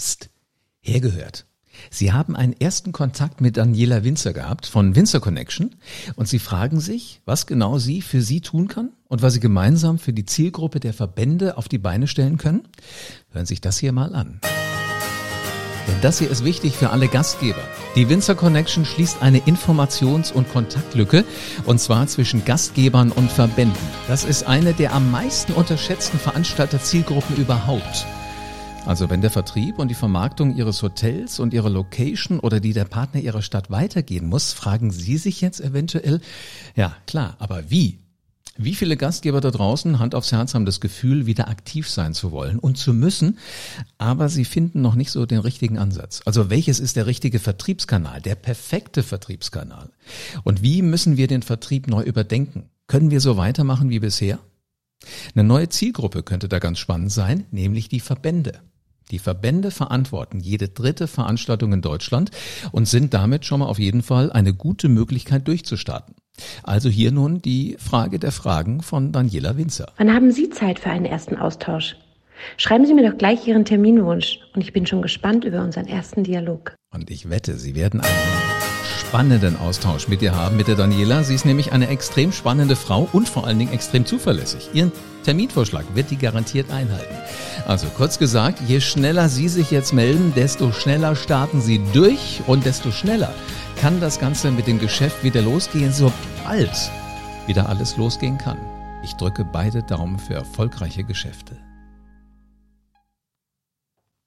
Psst, hergehört. Sie haben einen ersten Kontakt mit Daniela Winzer gehabt von Winzer Connection und Sie fragen sich, was genau sie für Sie tun kann und was Sie gemeinsam für die Zielgruppe der Verbände auf die Beine stellen können? Hören Sie sich das hier mal an. Denn das hier ist wichtig für alle Gastgeber. Die Winzer Connection schließt eine Informations- und Kontaktlücke, und zwar zwischen Gastgebern und Verbänden. Das ist eine der am meisten unterschätzten Veranstalterzielgruppen überhaupt. Also wenn der Vertrieb und die Vermarktung Ihres Hotels und Ihrer Location oder die der Partner Ihrer Stadt weitergehen muss, fragen Sie sich jetzt eventuell, ja klar, aber wie? Wie viele Gastgeber da draußen, Hand aufs Herz, haben das Gefühl, wieder aktiv sein zu wollen und zu müssen, aber sie finden noch nicht so den richtigen Ansatz. Also welches ist der richtige Vertriebskanal, der perfekte Vertriebskanal? Und wie müssen wir den Vertrieb neu überdenken? Können wir so weitermachen wie bisher? Eine neue Zielgruppe könnte da ganz spannend sein, nämlich die Verbände. Die Verbände verantworten jede dritte Veranstaltung in Deutschland und sind damit schon mal auf jeden Fall eine gute Möglichkeit durchzustarten. Also hier nun die Frage der Fragen von Daniela Winzer. Wann haben Sie Zeit für einen ersten Austausch? Schreiben Sie mir doch gleich Ihren Terminwunsch und ich bin schon gespannt über unseren ersten Dialog. Und ich wette, Sie werden einen spannenden Austausch mit ihr haben, mit der Daniela. Sie ist nämlich eine extrem spannende Frau und vor allen Dingen extrem zuverlässig. Ihren Terminvorschlag wird die garantiert einhalten. Also kurz gesagt, je schneller Sie sich jetzt melden, desto schneller starten Sie durch und desto schneller kann das Ganze mit dem Geschäft wieder losgehen, sobald wieder alles losgehen kann. Ich drücke beide Daumen für erfolgreiche Geschäfte.